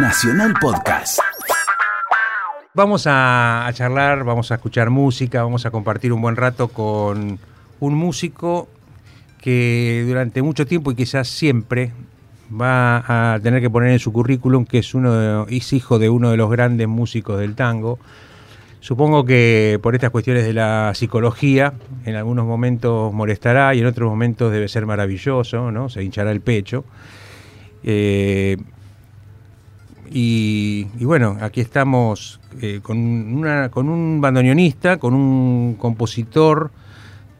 Nacional Podcast. Vamos a charlar, vamos a escuchar música, vamos a compartir un buen rato con un músico que durante mucho tiempo y quizás siempre va a tener que poner en su currículum que es hijo de uno de los grandes músicos del tango. Supongo que por estas cuestiones de la psicología, en algunos momentos molestará y en otros momentos debe ser maravilloso, ¿no? Se hinchará el pecho. Y bueno, aquí estamos con un bandoneonista, con un compositor,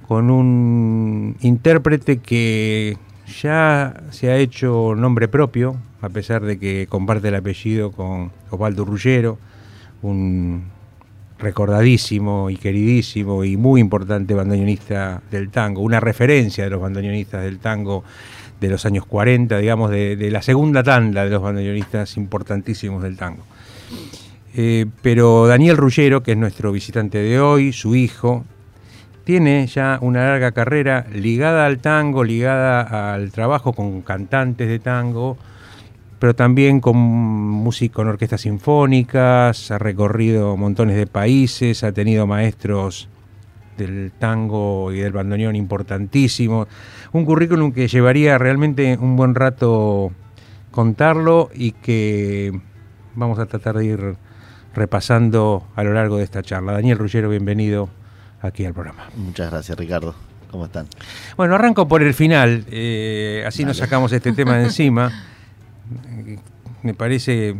con un intérprete que ya se ha hecho nombre propio, a pesar de que comparte el apellido con Osvaldo Ruggiero, un recordadísimo y queridísimo y muy importante bandoneonista del tango, una referencia de los bandoneonistas del tango de los años 40, digamos, de la segunda tanda de los bandoneonistas importantísimos del tango. Pero Daniel Ruggiero, que es nuestro visitante de hoy, su hijo, tiene ya una larga carrera ligada al tango, ligada al trabajo con cantantes de tango, pero también con música, con orquestas sinfónicas, ha recorrido montones de países, ha tenido maestros del tango y del bandoneón importantísimos. Un currículum que llevaría realmente un buen rato contarlo y que vamos a tratar de ir repasando a lo largo de esta charla. Daniel Ruggiero, bienvenido aquí al programa. Muchas gracias, Ricardo. ¿Cómo están? Bueno, arranco por el final, así nos sacamos este tema de encima. Me parece,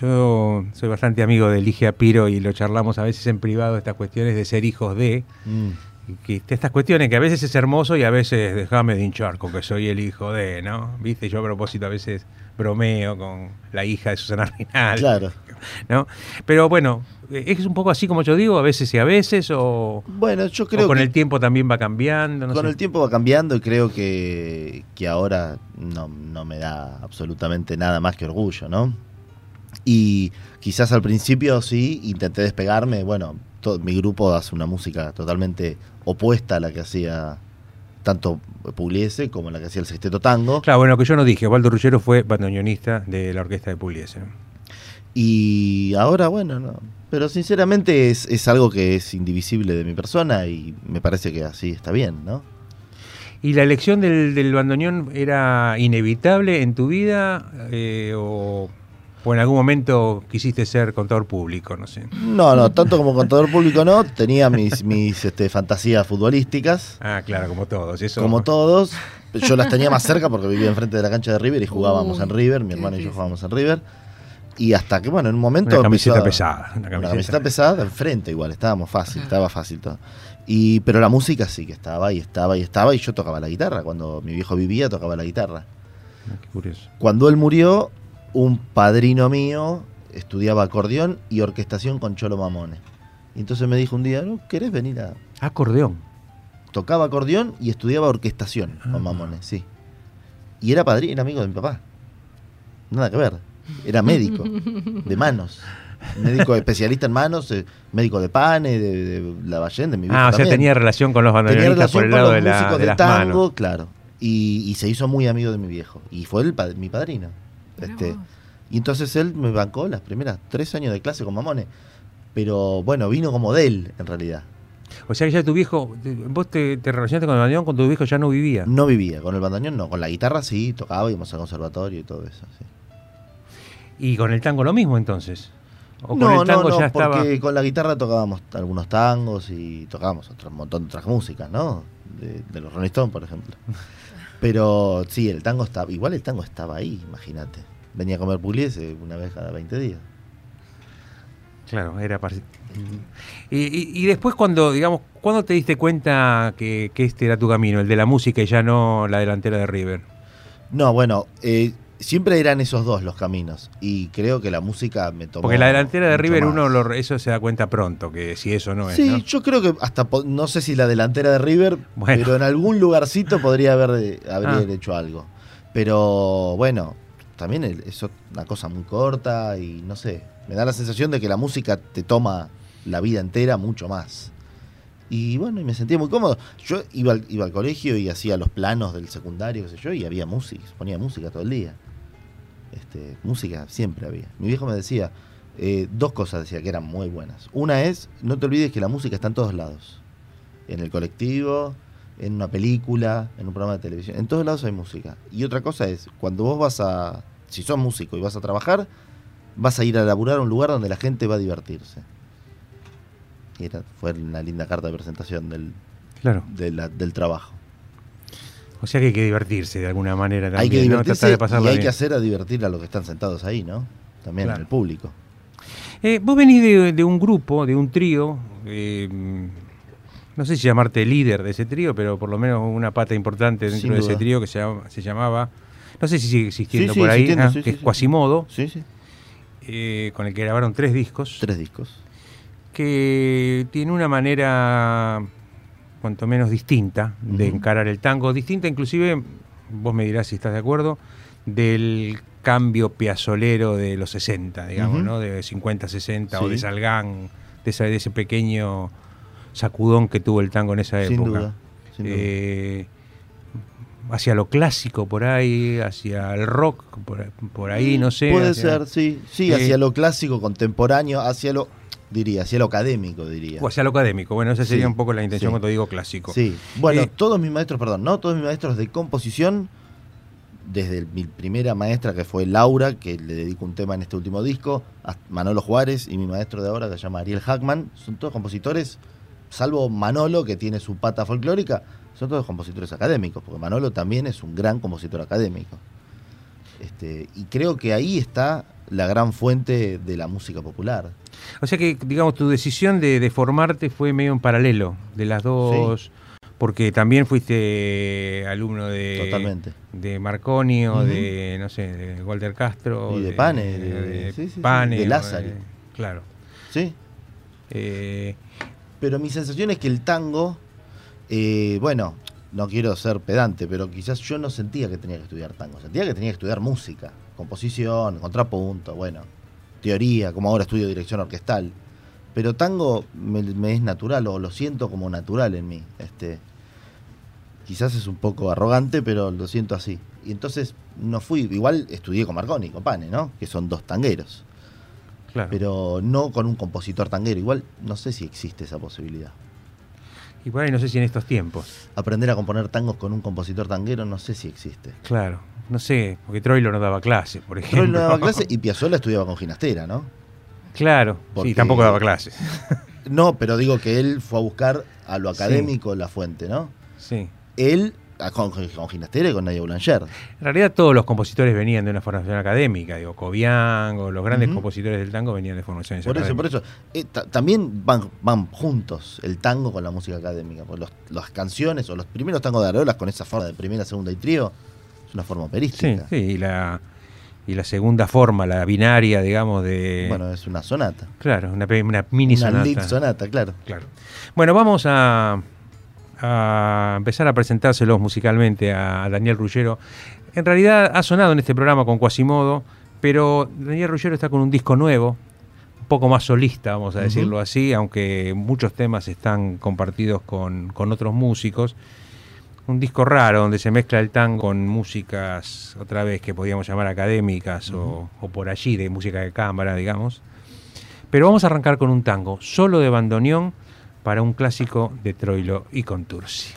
yo soy bastante amigo de Ligia Piro y lo charlamos a veces en privado, estas cuestiones de ser hijos de, que estas cuestiones que a veces es hermoso y a veces déjame de hinchar con que soy el hijo de, ¿no? Viste, yo a propósito a veces bromeo con la hija de Susana Rinaldi. Claro. ¿No? Pero bueno, es un poco así como yo digo, a veces y a veces, o bueno, yo creo con que el tiempo también va cambiando. No con sé. El tiempo va cambiando y creo que ahora no me da absolutamente nada más que orgullo, ¿no? Y quizás al principio sí, intenté despegarme, bueno, mi grupo hace una música totalmente opuesta a la que hacía tanto Pugliese como la que hacía el Sexteto Tango. Claro, bueno, que yo no dije, Osvaldo Ruggiero fue bandoneonista de la orquesta de Pugliese. Y ahora, bueno, no. Pero sinceramente es algo que es indivisible de mi persona y me parece que así está bien, ¿no? ¿Y la elección del bandoneón era inevitable en tu vida o en algún momento quisiste ser contador público, no sé? No, tanto como contador público no, tenía mis fantasías futbolísticas. Ah, claro, como todos. Eso. Como todos. Yo las tenía más cerca porque vivía enfrente de la cancha de River y jugábamos en River, mi hermano y yo jugábamos en River. Y hasta que, bueno, en un momento una camiseta pesada. Una camiseta pesada, enfrente igual, estaba fácil todo. Y, pero la música sí que estaba, y yo tocaba la guitarra. Cuando mi viejo vivía, tocaba la guitarra. Qué curioso. Cuando él murió, un padrino mío estudiaba acordeón y orquestación con Cholo Mamones. Y entonces me dijo un día, ¿no querés venir a...? Acordeón. Tocaba acordeón y estudiaba orquestación con Mamones, sí. Y era padrino, era amigo de mi papá. Nada que ver. Era médico de manos, médico especialista en manos, médico de Pane, de Lavallén, de mi vida. Ah, o sea, también tenía relación con los bandoneonistas por el lado de la músicos de tango, manos. Claro. Y se hizo muy amigo de mi viejo. Y fue mi padrino. Y entonces él me bancó las primeras 3 años de clase con Mamones. Pero bueno, vino como de él, en realidad. O sea que ya tu viejo, vos te relacionaste con el bandoneón, con tu viejo ya no vivía. No vivía, con el bandoneón no, con la guitarra sí, tocaba, íbamos al conservatorio y todo eso, sí. ¿Y con el tango lo mismo entonces? ¿O con el tango ya estaba? No, porque con la guitarra tocábamos algunos tangos y tocábamos un montón de otras músicas, ¿no? De los Rolling Stone, por ejemplo. Pero sí, el tango estaba. Igual el tango estaba ahí, imagínate. Venía a comer Pugliese una vez cada 20 días. Claro, era parte. Y después cuando te diste cuenta que este era tu camino, el de la música y ya no la delantera de River. No, bueno, siempre eran esos dos los caminos y creo que la música me tomó. Porque la delantera de River eso se da cuenta pronto, que si eso no es, sí, ¿no? Yo creo que hasta, no sé si la delantera de River, bueno, pero en algún lugarcito podría haber hecho algo. Pero bueno, también eso es una cosa muy corta y no sé, me da la sensación de que la música te toma la vida entera mucho más. Y bueno, y me sentía muy cómodo. Yo iba al colegio y hacía los planos del secundario, qué sé yo, y ponía música todo el día. música siempre había. Mi viejo me decía, dos cosas decía que eran muy buenas. Una es, no te olvides que la música está en todos lados. En el colectivo, en una película, en un programa de televisión. En todos lados hay música. Y otra cosa es, cuando vos vas a... Si sos músico y vas a trabajar, vas a ir a laburar a un lugar donde la gente va a divertirse. Y fue una linda carta de presentación del, claro, del trabajo. O sea que hay que divertirse de alguna manera también. Hay que divertirse, ¿no? De pasarlo y hay bien. Que hacer a divertir a los que están sentados ahí, ¿no? También al público. Vos venís de un grupo, de un trío, no sé si llamarte líder de ese trío, pero por lo menos una pata importante dentro de ese trío que se llamaba, no sé si sigue existiendo por ahí, que es Cuasimodo, con el que grabaron 3 discos. 3 discos. Que tiene una manera cuanto menos distinta de encarar el tango, distinta inclusive, vos me dirás si estás de acuerdo, del cambio piazzolero de los 60, digamos, ¿no? De 50, 60 o de Salgán, de ese pequeño sacudón que tuvo el tango en esa época. Sin duda, sin duda. Hacia lo clásico por ahí, hacia el rock por ahí, no sé. Puede ser, sí, hacia lo clásico contemporáneo, hacia lo... Diría, hacia lo académico, diría. O hacia lo académico, bueno, esa sería un poco la intención cuando digo clásico. Sí, bueno, todos mis maestros, perdón, ¿no? Todos mis maestros de composición, desde mi primera maestra que fue Laura, que le dedico un tema en este último disco, hasta Manolo Juárez y mi maestro de ahora que se llama Ariel Hackman, son todos compositores, salvo Manolo que tiene su pata folclórica, son todos compositores académicos, porque Manolo también es un gran compositor académico. Y creo que ahí está la gran fuente de la música popular. O sea que, digamos, tu decisión de formarte fue medio en paralelo de las dos, porque también fuiste alumno de Marconi o de, no sé, de Walter Castro. Y de Pane. De Pane. De Lázaro. Claro. Sí. Pero mi sensación es que el tango, bueno, no quiero ser pedante, pero quizás yo no sentía que tenía que estudiar tango, sentía que tenía que estudiar música, composición, contrapunto, bueno, teoría, como ahora estudio dirección orquestal, pero tango me es natural, o lo siento como natural en mí. Quizás es un poco arrogante, pero lo siento así. Y entonces no fui, igual estudié con Marconi, con Pane, ¿no? Que son 2 tangueros. Claro. Pero no con un compositor tanguero, igual no sé si existe esa posibilidad. Y por ahí no sé si en estos tiempos. Aprender a componer tangos con un compositor tanguero no sé si existe. Claro, no sé, porque Troilo no daba clases, por ejemplo. Troilo no daba clases y Piazzolla estudiaba con Ginastera, ¿no? Claro, porque... sí, tampoco daba clases. No, pero digo que él fue a buscar a lo académico la fuente, ¿no? Sí. Él, con Ginastera y con Nadia Boulanger. En realidad todos los compositores venían de una formación académica, digo, Cobián, o los grandes compositores del tango venían de formaciones académicas. Por eso. También van juntos el tango con la música académica, porque las canciones o los primeros tangos de Areolas con esa forma de primera, segunda y trío, es una forma operística. Sí, y la segunda forma, la binaria, digamos, de... Bueno, es una sonata. Claro, una mini sonata. Una lead sonata, claro. Bueno, vamos a empezar a presentárselos musicalmente a Daniel Ruggiero. En realidad ha sonado en este programa con Cuasimodo, pero Daniel Ruggiero está con un disco nuevo, un poco más solista, vamos a decirlo así, aunque muchos temas están compartidos con otros músicos. Un disco raro donde se mezcla el tango con músicas, otra vez, que podríamos llamar académicas o por allí, de música de cámara, digamos. Pero vamos a arrancar con un tango, solo de bandoneón, para un clásico de Troilo y Contursi.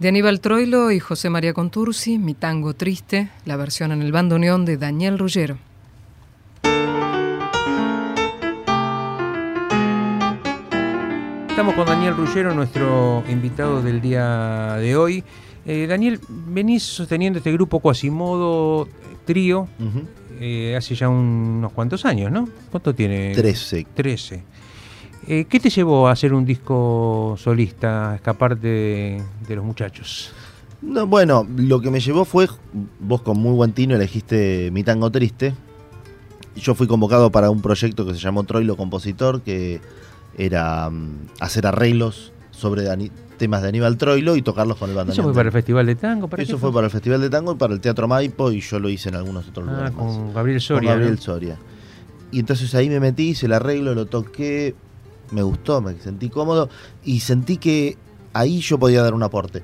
De Aníbal Troilo y José María Contursi, Mi Tango Triste, la versión en el bandoneón de Daniel Ruggiero. Estamos con Daniel Ruggiero, nuestro invitado del día de hoy. Daniel, venís sosteniendo este grupo Cuasimodo Trío hace ya unos cuantos años, ¿no? ¿Cuánto tiene? 13. ¿Qué te llevó a hacer un disco solista, a escaparte de los muchachos? No, bueno, lo que me llevó fue, vos con muy buen tino elegiste Mi Tango Triste. Yo fui convocado para un proyecto que se llamó Troilo Compositor, que era hacer arreglos sobre temas de Aníbal Troilo y tocarlos con el bandoneón. ¿Eso fue para el Festival de Tango? ¿Para eso fue para el Festival de Tango y para el Teatro Maipo, y yo lo hice en algunos otros lugares con más. Gabriel Soria. Con Gabriel Soria. Y entonces ahí me metí, hice el arreglo, lo toqué. Me gustó, me sentí cómodo y sentí que ahí yo podía dar un aporte.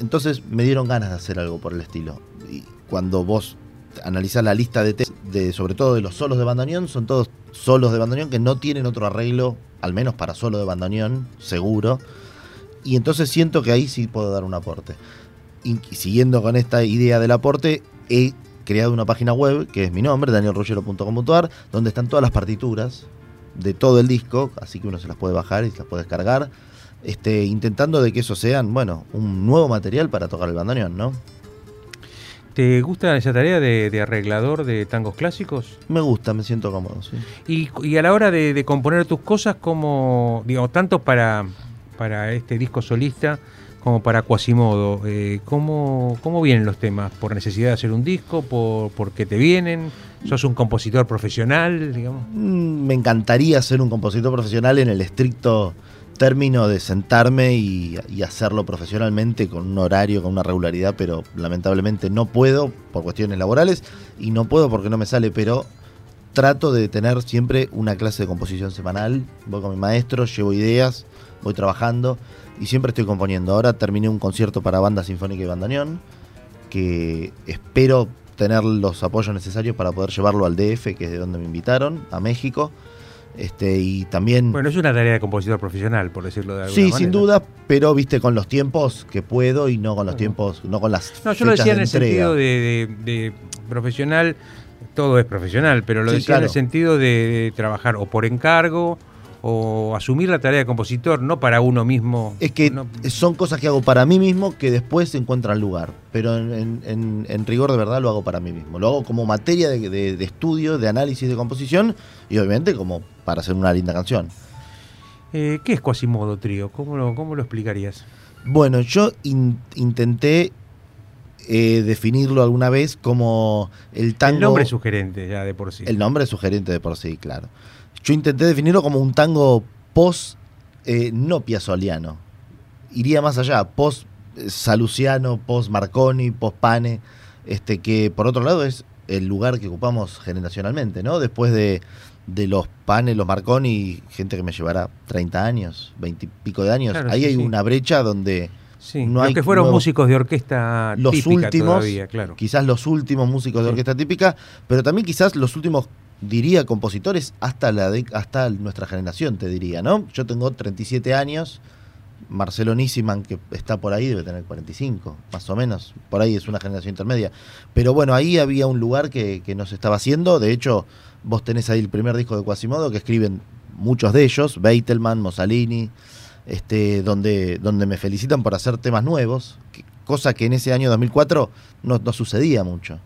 Entonces me dieron ganas de hacer algo por el estilo. Y cuando vos analizás la lista de temas, sobre todo de los solos de bandoneón, son todos solos de bandoneón que no tienen otro arreglo, al menos para solo de bandoneón, seguro. Y entonces siento que ahí sí puedo dar un aporte. Y siguiendo con esta idea del aporte, he creado una página web que es mi nombre, danielruggiero.com.ar, donde están todas las partituras de todo el disco, así que uno se las puede bajar y se las puede descargar, intentando de que eso sean, bueno, un nuevo material para tocar el bandoneón, ¿no? ¿Te gusta esa tarea de arreglador de tangos clásicos? Me gusta, me siento cómodo, sí. Y a la hora de componer tus cosas, como, digamos, tanto para este disco solista como para Cuasimodo, ¿cómo vienen los temas? ¿Por necesidad de hacer un disco? ¿Por qué te vienen? ¿Sos un compositor profesional, digamos? Me encantaría ser un compositor profesional en el estricto término de sentarme y hacerlo profesionalmente con un horario, con una regularidad, pero lamentablemente no puedo por cuestiones laborales y no puedo porque no me sale, pero trato de tener siempre una clase de composición semanal, voy con mi maestro, llevo ideas, voy trabajando y siempre estoy componiendo. Ahora terminé un concierto para banda sinfónica y bandoneón que espero tener los apoyos necesarios para poder llevarlo al DF, que es de donde me invitaron, a México. Y también... Bueno, es una tarea de compositor profesional, por decirlo de alguna manera. Sí, sin duda, pero viste, con los tiempos que puedo y no con los tiempos, no con las fechas de entrega. No, yo lo decía en el sentido de profesional, todo es profesional, pero lo decía en el sentido de trabajar o por encargo o asumir la tarea de compositor, no para uno mismo. Es que son cosas que hago para mí mismo que después encuentran lugar, pero en rigor de verdad lo hago para mí mismo. Lo hago como materia de estudio, de análisis, de composición y obviamente como para hacer una linda canción. ¿Qué es Cuasimodo Trío? ¿Cómo lo explicarías? Bueno, yo intenté definirlo alguna vez como el tango... El nombre es sugerente ya de por sí. El nombre es sugerente de por sí, claro. Yo intenté definirlo como un tango post no piazzoliano. Iría más allá, post Saluciano, post Marconi, post Pane, que por otro lado es el lugar que ocupamos generacionalmente, ¿no? Después de los Pane, los Marconi, gente que me llevará 30 años, 20 y pico de años, claro, ahí sí, hay una brecha donde... Sí, no los hay que fueron nuevos músicos de orquesta típica, los últimos, todavía, claro. Quizás los últimos músicos de orquesta típica, pero también quizás los últimos, diría, compositores hasta nuestra generación, te diría, ¿no? Yo tengo 37 años, Marcelo Nisman, que está por ahí, debe tener 45, más o menos, por ahí es una generación intermedia. Pero bueno, ahí había un lugar que nos estaba haciendo, de hecho, vos tenés ahí el primer disco de Cuasimodo, que escriben muchos de ellos, Beitelman, Mussolini... donde me felicitan por hacer temas nuevos, cosa que en ese año 2004 no sucedía mucho.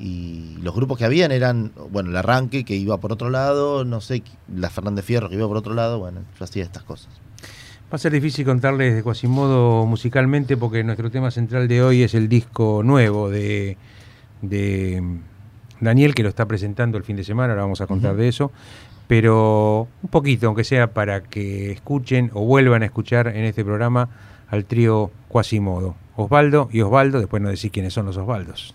Y los grupos que habían eran, bueno, el Arranque, que iba por otro lado, no sé, la Fernández Fierro, que iba por otro lado, bueno, yo hacía estas cosas. Va a ser difícil contarles de Cuasimodo musicalmente porque nuestro tema central de hoy es el disco nuevo de Daniel, que lo está presentando el fin de semana, ahora vamos a contar de eso. Pero un poquito, aunque sea para que escuchen o vuelvan a escuchar en este programa al trío Cuasimodo. Osvaldo y Osvaldo, después nos decís quiénes son los Osvaldos.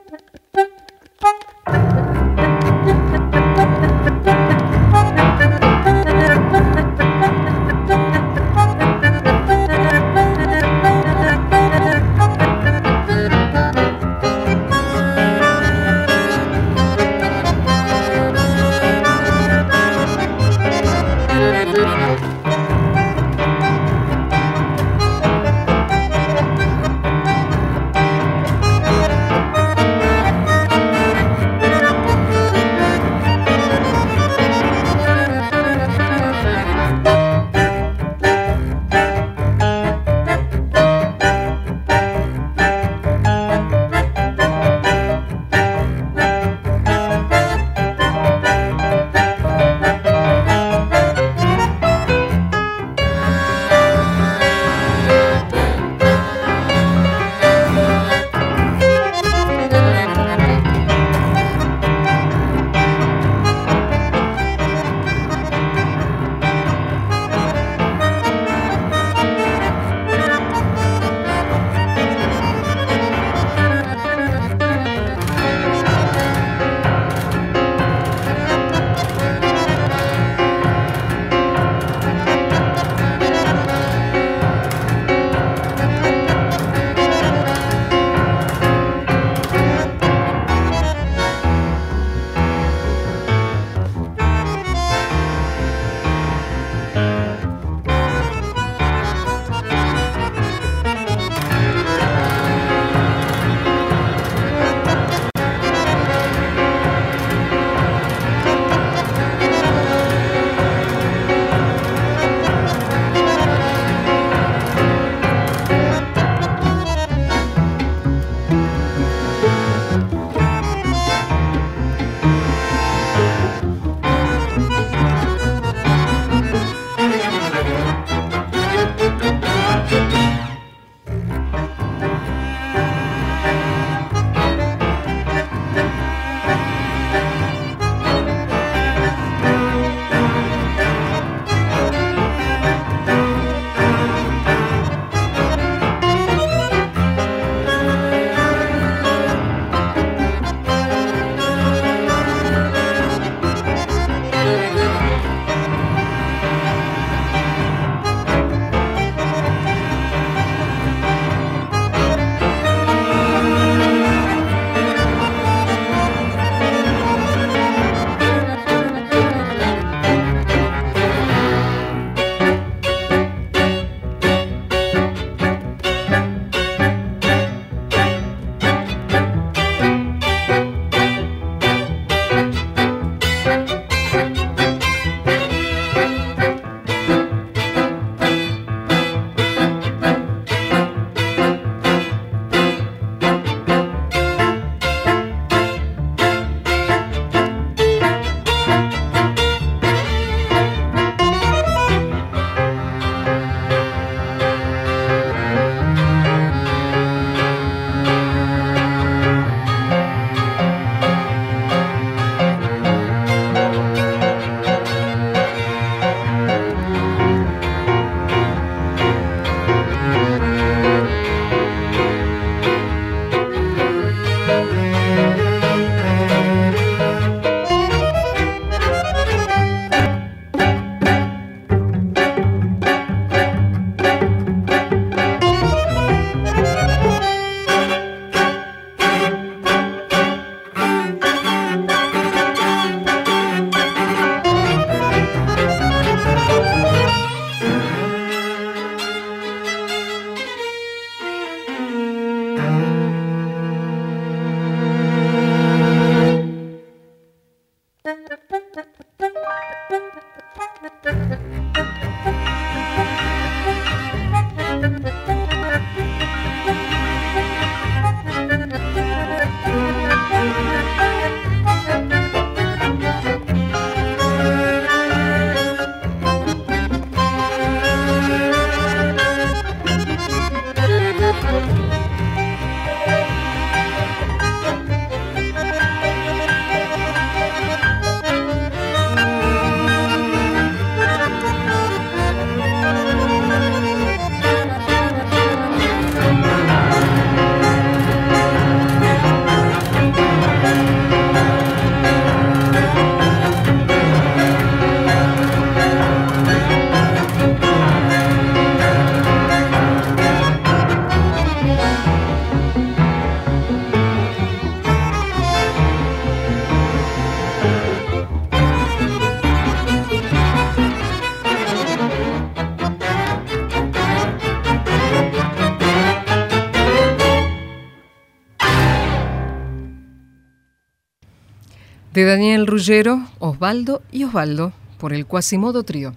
de Daniel Ruggiero, Osvaldo y Osvaldo, por el Cuasimodo Trío.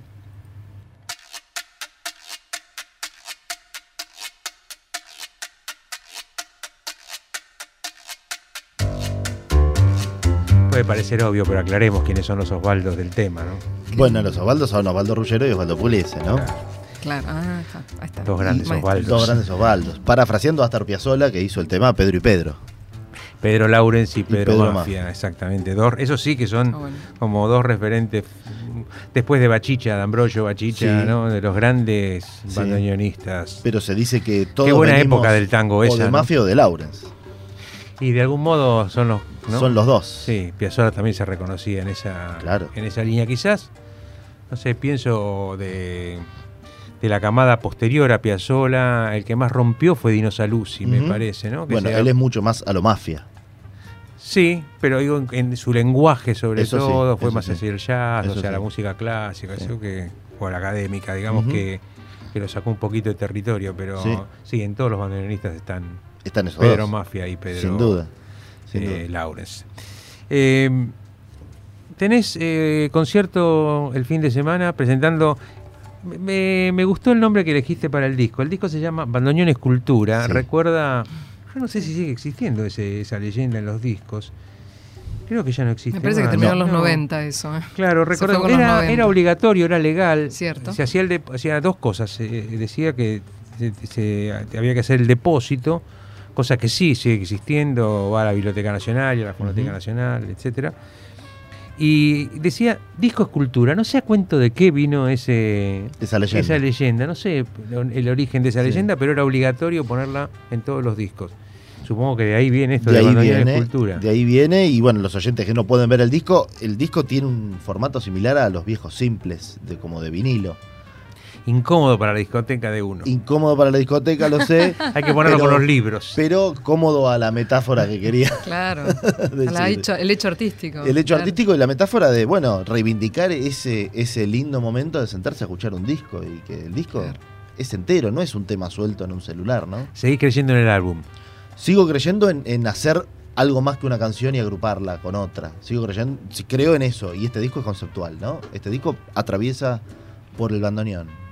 Puede parecer obvio, pero aclaremos quiénes son los Osvaldos del tema, ¿no? Bueno, los Osvaldos son Osvaldo Ruggiero y Osvaldo Pugliese, ¿no? Claro. Ah, ahí está. Dos grandes Osvaldos. Parafraseando hasta Piazzolla, que hizo el tema Pedro y Pedro. Pedro Laurens y Pedro Mafia, exactamente. Eso sí que son como dos referentes. Después de Bachicha, de Ambrogio Bachicha, sí, ¿no? De los grandes bandoneonistas. Pero se dice que todos. Qué buena época del tango o esa. O de Mafia, ¿no? O de Laurens. Y de algún modo son los, ¿no? Son los dos. Sí, Piazzolla también se reconocía en esa, claro, en esa línea. Quizás, no sé, pienso de la camada posterior a Piazzolla, el que más rompió fue Dino Saluzzi, me parece, ¿no? Que bueno, él es mucho más a lo mafia. Sí, pero digo, en su lenguaje sobre eso todo, sí, fue más hacia el jazz, eso, o sea, la música clásica, sí, que, o la académica, digamos, que lo sacó un poquito de territorio, pero sí, en todos los bandoneonistas están esos Pedro dos. Mafia y Pedro, sin duda. Laurens. Tenés concierto el fin de semana presentando. Me gustó el nombre que elegiste para el disco. El disco se llama Bandoneón Escultura. Sí. Recuerda, yo no sé si sigue existiendo esa leyenda en los discos. Creo que ya no existe. Me parece que terminó en los 90 eso. Claro, recuerdo, era obligatorio, era legal. Cierto. Se hacía dos cosas. Se decía que había que hacer el depósito, cosa que sí sigue existiendo, va a la Biblioteca Nacional, a la Fonoteca Nacional, etcétera. Y decía disco escultura, no sé a cuento de qué vino esa leyenda, no sé el origen de esa leyenda, pero era obligatorio ponerla en todos los discos. Supongo que de ahí viene esto de escultura. De ahí viene, y bueno, los oyentes que no pueden ver el disco tiene un formato similar a los viejos simples, como de vinilo. Incómodo para la discoteca de uno. Incómodo para la discoteca, lo sé. Hay que ponerlo con los libros. Pero cómodo a la metáfora que quería. Claro. El hecho artístico. El hecho artístico y la metáfora de, bueno, reivindicar ese lindo momento de sentarse a escuchar un disco. Y que el disco es entero, no es un tema suelto en un celular, ¿no? ¿Seguís creyendo en el álbum? Sigo creyendo en hacer algo más que una canción y agruparla con otra. Creo en eso. Y este disco es conceptual, ¿no? Este disco atraviesa por el bandoneón.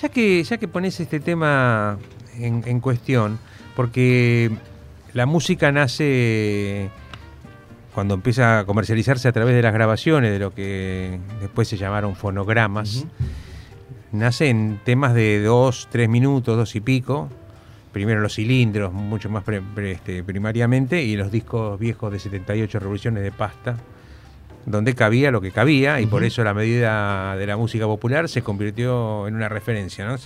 Ya que pones este tema en cuestión, porque la música nace cuando empieza a comercializarse a través de las grabaciones, de lo que después se llamaron fonogramas, nace en temas de 2, 3 minutos, 2 y pico, primero los cilindros, mucho más primariamente, y los discos viejos de 78 revoluciones de pasta, donde cabía lo que cabía, y por eso la medida de la música popular se convirtió en una referencia, ¿no?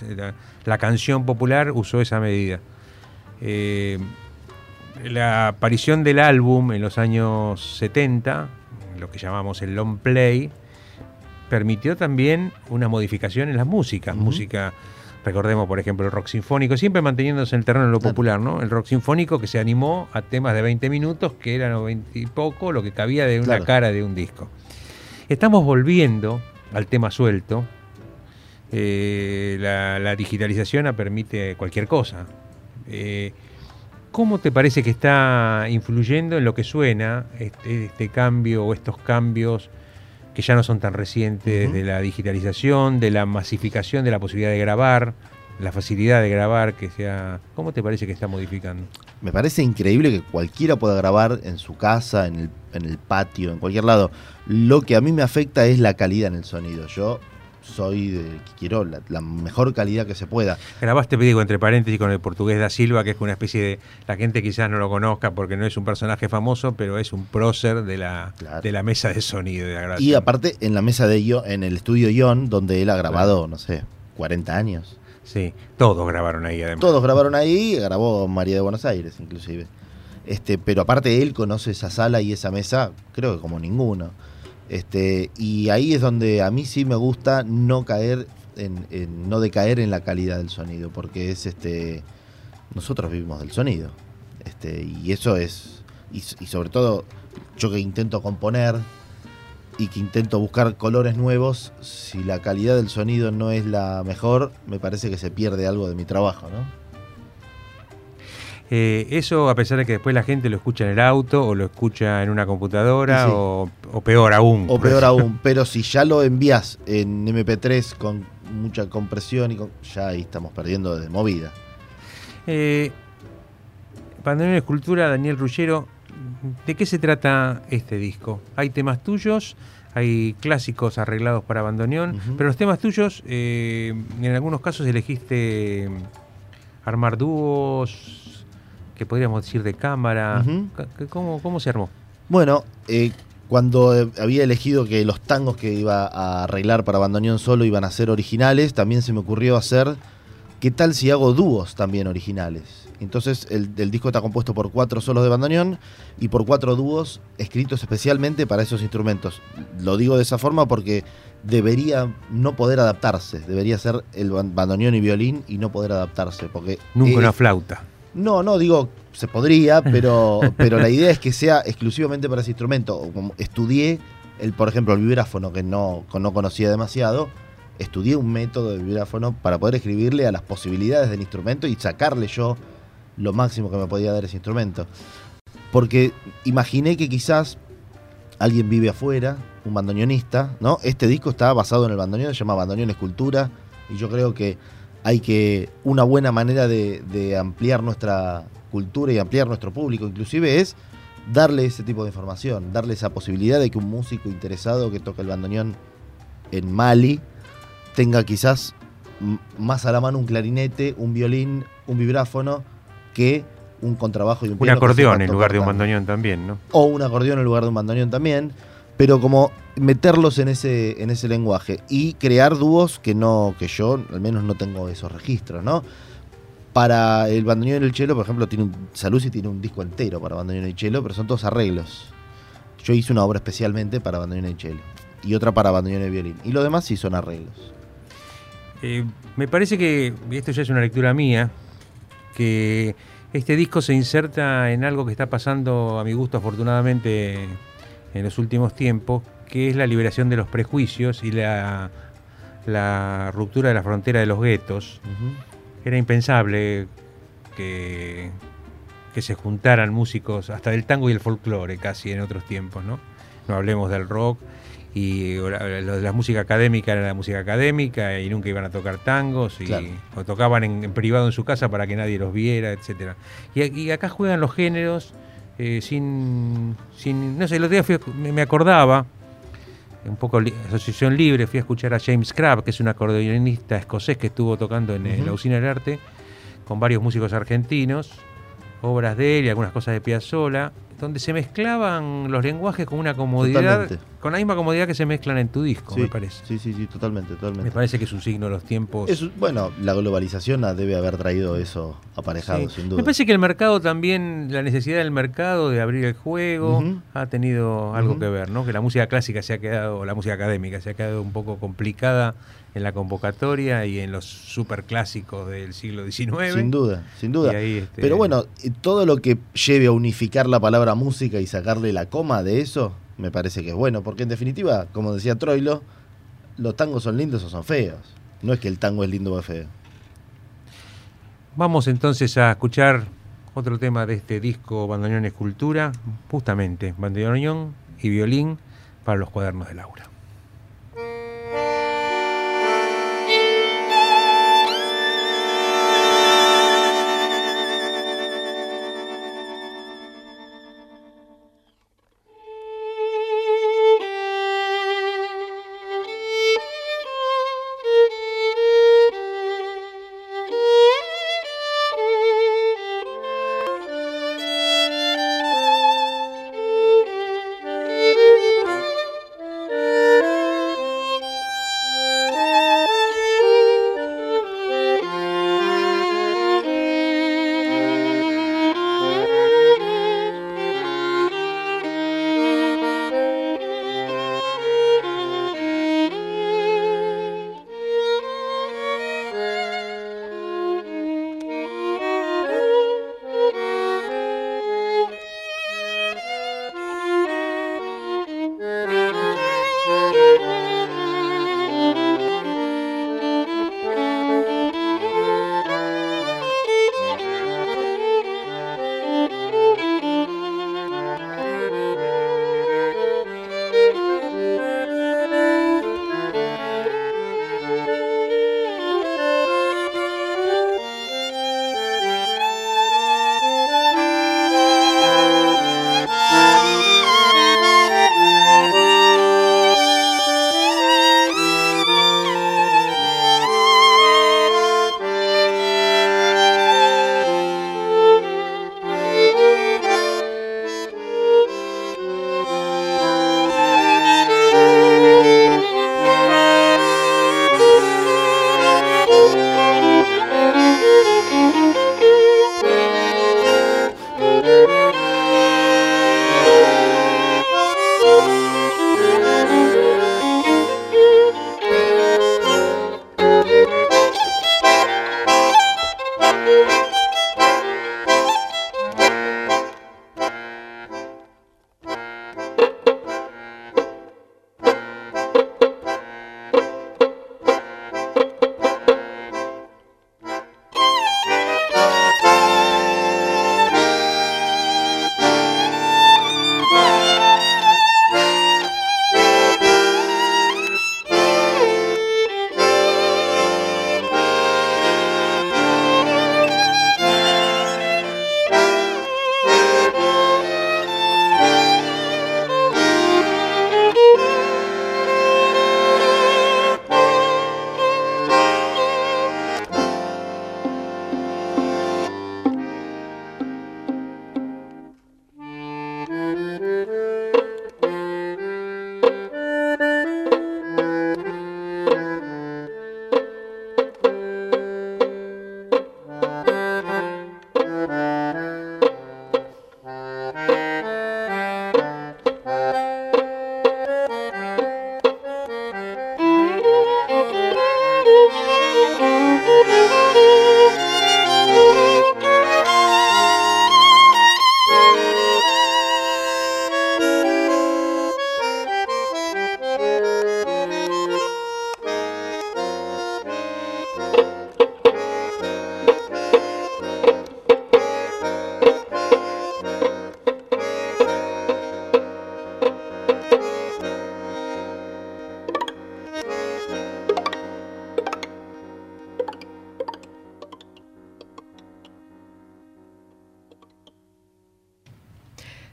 La canción popular usó esa medida. La aparición del álbum en los años 70, lo que llamamos el long play, permitió también una modificación en las músicas. Música, recordemos por ejemplo el rock sinfónico, siempre manteniéndose en el terreno de lo popular, ¿no? El rock sinfónico que se animó a temas de 20 minutos, que eran 20 y poco, lo que cabía de una cara de un disco. Estamos volviendo al tema suelto. La digitalización permite cualquier cosa. ¿Cómo te parece que está influyendo en lo que suena este cambio o estos cambios que ya no son tan recientes, de la digitalización, de la masificación, de la posibilidad de grabar, la facilidad de grabar, que sea? ¿Cómo te parece que está modificando? Me parece increíble que cualquiera pueda grabar en su casa, en el patio, en cualquier lado. Lo que a mí me afecta es la calidad en el sonido. Yo quiero la mejor calidad que se pueda. Grabaste, digo, entre paréntesis, con el portugués da Silva, que es una especie de... La gente quizás no lo conozca porque no es un personaje famoso, pero es un prócer de la mesa de sonido. De la grabación. Y aparte en la mesa en el estudio Ion, donde él ha grabado, no sé, 40 años. Sí, todos grabaron ahí además. Todos grabaron ahí, grabó María de Buenos Aires inclusive. Pero aparte él conoce esa sala y esa mesa, creo que como ninguno. Y ahí es donde a mí sí me gusta no caer no decaer en la calidad del sonido, porque es nosotros vivimos del sonido, y eso es, y sobre todo yo que intento componer y que intento buscar colores nuevos, si la calidad del sonido no es la mejor, me parece que se pierde algo de mi trabajo, ¿no? Eso, a pesar de que después la gente lo escucha en el auto o lo escucha en una computadora, sí, o peor aún. O peor aún, pero si ya lo envías en MP3 con mucha compresión, y ya ahí estamos perdiendo de movida. Bandoneón Escultura, Daniel Ruggiero, ¿de qué se trata este disco? Hay temas tuyos, hay clásicos arreglados para bandoneón, pero los temas tuyos, en algunos casos elegiste armar dúos, que podríamos decir de cámara. ¿Cómo se armó? Bueno, cuando había elegido que los tangos que iba a arreglar para bandoneón solo iban a ser originales, también se me ocurrió hacer, ¿qué tal si hago dúos también originales? Entonces el disco está compuesto por 4 solos de bandoneón y por 4 dúos escritos especialmente para esos instrumentos. Lo digo de esa forma porque debería no poder adaptarse, debería ser el bandoneón y violín y no poder adaptarse. Porque nunca una flauta. No, digo, se podría, pero la idea es que sea exclusivamente para ese instrumento. Estudié, por ejemplo, el vibráfono, que no conocía demasiado. Estudié un método de vibráfono para poder escribirle a las posibilidades del instrumento y sacarle yo lo máximo que me podía dar ese instrumento. Porque imaginé que quizás alguien vive afuera, un bandoneonista, ¿no? Este disco está basado en el bandoneón, se llama Bandoneón Escultura, y yo creo que hay que... Una buena manera de ampliar nuestra cultura y ampliar nuestro público, inclusive, es darle ese tipo de información, darle esa posibilidad de que un músico interesado que toca el bandoneón en Mali tenga quizás más a la mano un clarinete, un violín, un vibráfono, que un contrabajo y un piano. Un acordeón en lugar de un bandoneón también, ¿no? O un acordeón en lugar de un bandoneón también, pero como meterlos en ese lenguaje y crear dúos que yo al menos no tengo esos registros, ¿no? Para el bandoneón y el cello, por ejemplo, Saluzzi tiene un disco entero para bandoneón y cello, pero son todos arreglos. Yo hice una obra especialmente para bandoneón y cello y otra para bandoneón y violín. Y los demás sí son arreglos. Me parece que, y esto ya es una lectura mía, que este disco se inserta en algo que está pasando, a mi gusto afortunadamente, en los últimos tiempos, que es la liberación de los prejuicios y la ruptura de la frontera de los guetos. Era impensable que se juntaran músicos hasta del tango y el folclore casi en otros tiempos, ¿no? No hablemos del rock. Y la música académica era la música académica y nunca iban a tocar tangos, y claro, o tocaban en privado en su casa para que nadie los viera, etcétera. Y acá juegan los géneros sin... No sé, el otro día me acordaba, un poco asociación libre, fui a escuchar a James Crabb, que es un acordeonista escocés que estuvo tocando en la Usina del Arte, con varios músicos argentinos, obras de él y algunas cosas de Piazzolla, donde se mezclaban los lenguajes con una comodidad, con la misma comodidad que se mezclan en tu disco, sí, me parece. Sí, totalmente. Me parece que es un signo de los tiempos. Bueno, la globalización debe haber traído eso aparejado, sí, sin duda. Me parece que el mercado también, la necesidad del mercado de abrir el juego, ha tenido algo que ver, ¿no? Que la música clásica se ha quedado, la música académica se ha quedado un poco complicada en la convocatoria y en los superclásicos del siglo XIX. Sin duda. Pero bueno, todo lo que lleve a unificar la palabra música y sacarle la coma de eso, me parece que es bueno, porque en definitiva, como decía Troilo, los tangos son lindos o son feos. No es que el tango es lindo o es feo. Vamos entonces a escuchar otro tema de este disco Bandoneón Escultura, justamente bandoneón y violín para los cuadernos de Laura.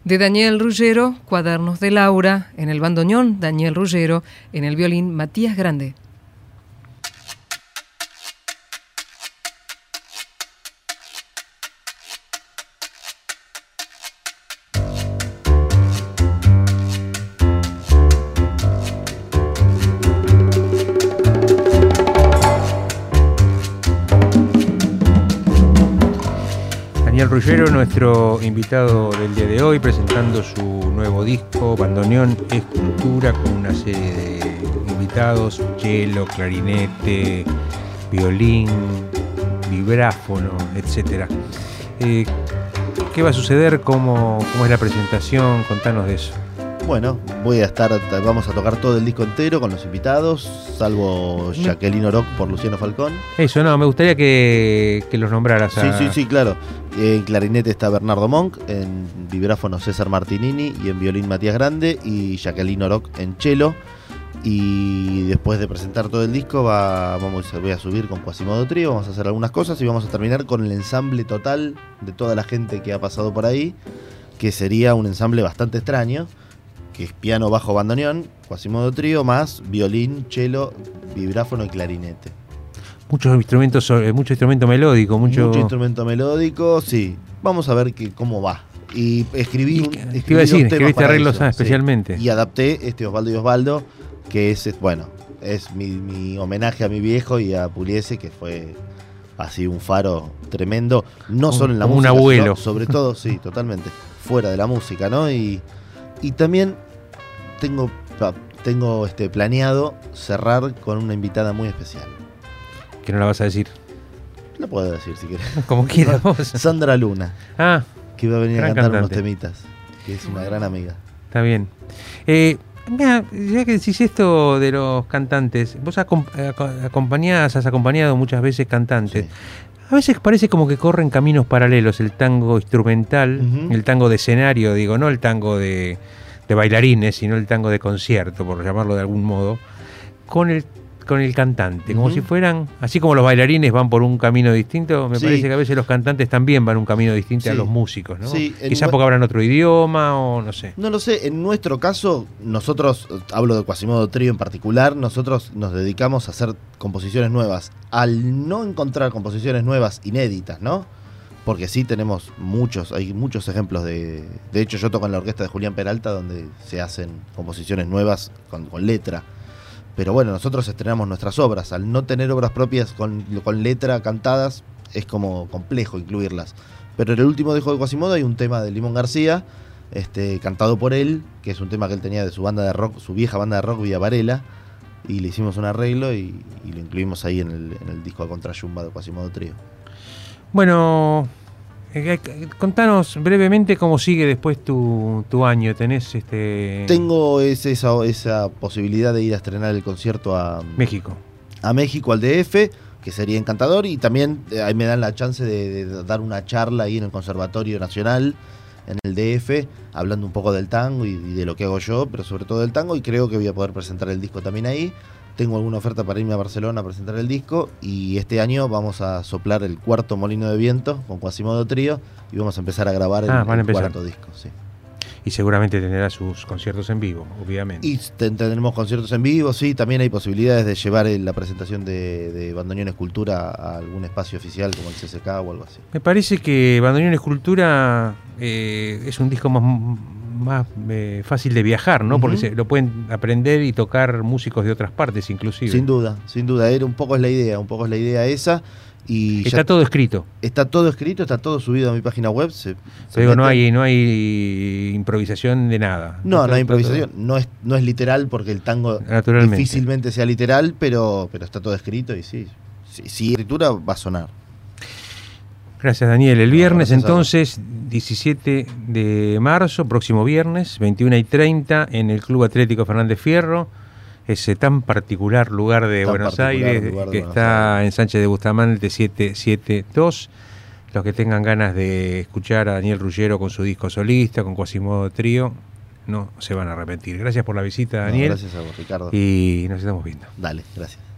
de Daniel Ruggiero, Cuadernos de Laura, en el bandoneón Daniel Ruggiero, en el violín Matías Grande. Ruggiero, nuestro invitado del día de hoy, presentando su nuevo disco, Bandoneón Escultura, con una serie de invitados, cello, clarinete, violín, vibráfono, etc. ¿Qué va a suceder? ¿Cómo es la presentación? Contanos de eso. Bueno, vamos a tocar todo el disco entero con los invitados, salvo Jacqueline Oroc por Luciano Falcón. Eso, no, me gustaría que los nombraras. Sí, claro. En clarinete está Bernardo Monk, en vibráfono César Martinini y en violín Matías Grande y Jacqueline Oroc en cello. Y después de presentar todo el disco voy a subir con Cuasimodo Trío, vamos a hacer algunas cosas y vamos a terminar con el ensamble total de toda la gente que ha pasado por ahí, que sería un ensamble bastante extraño, que es piano, bajo, bandoneón, Cuasimodo Trío, más violín, cello, vibráfono y clarinete. Mucho instrumento melódico, sí. Vamos a ver cómo va. Y escribí arreglos especialmente. Sí. Y adapté este Osvaldo, que es mi homenaje a mi viejo y a Pugliese, que fue así un faro tremendo, no solo en la música, un abuelo. Sino, sobre todo, sí, totalmente, fuera de la música, ¿no? Y también tengo planeado cerrar con una invitada muy especial. ¿Que no la vas a decir? La puedo decir si quieres. Como quieras vos. Sandra Luna. Ah. Que iba a venir a cantar unos temitas. Que es una gran amiga. Está bien. Mira, ya que decís esto de los cantantes, vos has acompañado muchas veces cantantes. Sí. A veces parece como que corren caminos paralelos, el tango instrumental, el tango de escenario, digo, no el tango de bailarines, sino el tango de concierto, por llamarlo de algún modo, con el cantante, como si fueran, así como los bailarines van por un camino distinto, me parece que a veces los cantantes también van un camino distinto a los músicos, ¿no? Sí, quizás porque hablan otro idioma o no sé. No lo sé, en nuestro caso, nosotros, hablo de Cuasimodo Trío en particular, nosotros nos dedicamos a hacer composiciones nuevas. Al no encontrar composiciones nuevas inéditas, ¿no? Porque sí tenemos hay muchos ejemplos de hecho yo toco en la orquesta de Julián Peralta donde se hacen composiciones nuevas con letra. Pero bueno, nosotros estrenamos nuestras obras. Al no tener obras propias con letra cantadas, es como complejo incluirlas. Pero en el último disco de Cuasimodo hay un tema de Limón García, cantado por él, que es un tema que él tenía de su banda de rock, su vieja banda de rock Villa Varela, y le hicimos un arreglo y lo incluimos ahí en el disco de Contrayumba de Cuasimodo Trío. Bueno, contanos brevemente cómo sigue después tu año. ¿Tenés Tengo esa posibilidad de ir a estrenar el concierto a México. A México, al DF, que sería encantador. Y también ahí me dan la chance de dar una charla ahí en el Conservatorio Nacional, en el DF, hablando un poco del tango y de lo que hago yo, pero sobre todo del tango. Y creo que voy a poder presentar el disco también ahí. Tengo alguna oferta para irme a Barcelona a presentar el disco y este año vamos a soplar el cuarto molino de viento con Cuasimodo Trío y vamos a empezar a grabar el cuarto disco. Sí. Y seguramente tendrá sus conciertos en vivo, obviamente. Y tendremos conciertos en vivo, sí. También hay posibilidades de llevar la presentación de Bandoneón Escultura a algún espacio oficial como el CCK o algo así. Me parece que Bandoneón Escultura es un disco más fácil de viajar, ¿no? Porque lo pueden aprender y tocar músicos de otras partes, inclusive. Sin duda. Un poco es la idea esa. Y está todo escrito. Está todo subido a mi página web. No hay improvisación de nada. No hay improvisación. No es literal porque el tango difícilmente sea literal, pero está todo escrito y sí. Si escritura va a sonar. Gracias, Daniel. El viernes, entonces, 17 de marzo, próximo viernes, 21:30, en el Club Atlético Fernández Fierro, ese tan particular lugar de Buenos Aires, que está en Sánchez de Bustamante 772. Los que tengan ganas de escuchar a Daniel Ruggiero con su disco solista, con Cuasimodo Trío, no se van a arrepentir. Gracias por la visita, Daniel. Gracias a vos, Ricardo. Y nos estamos viendo. Dale, gracias.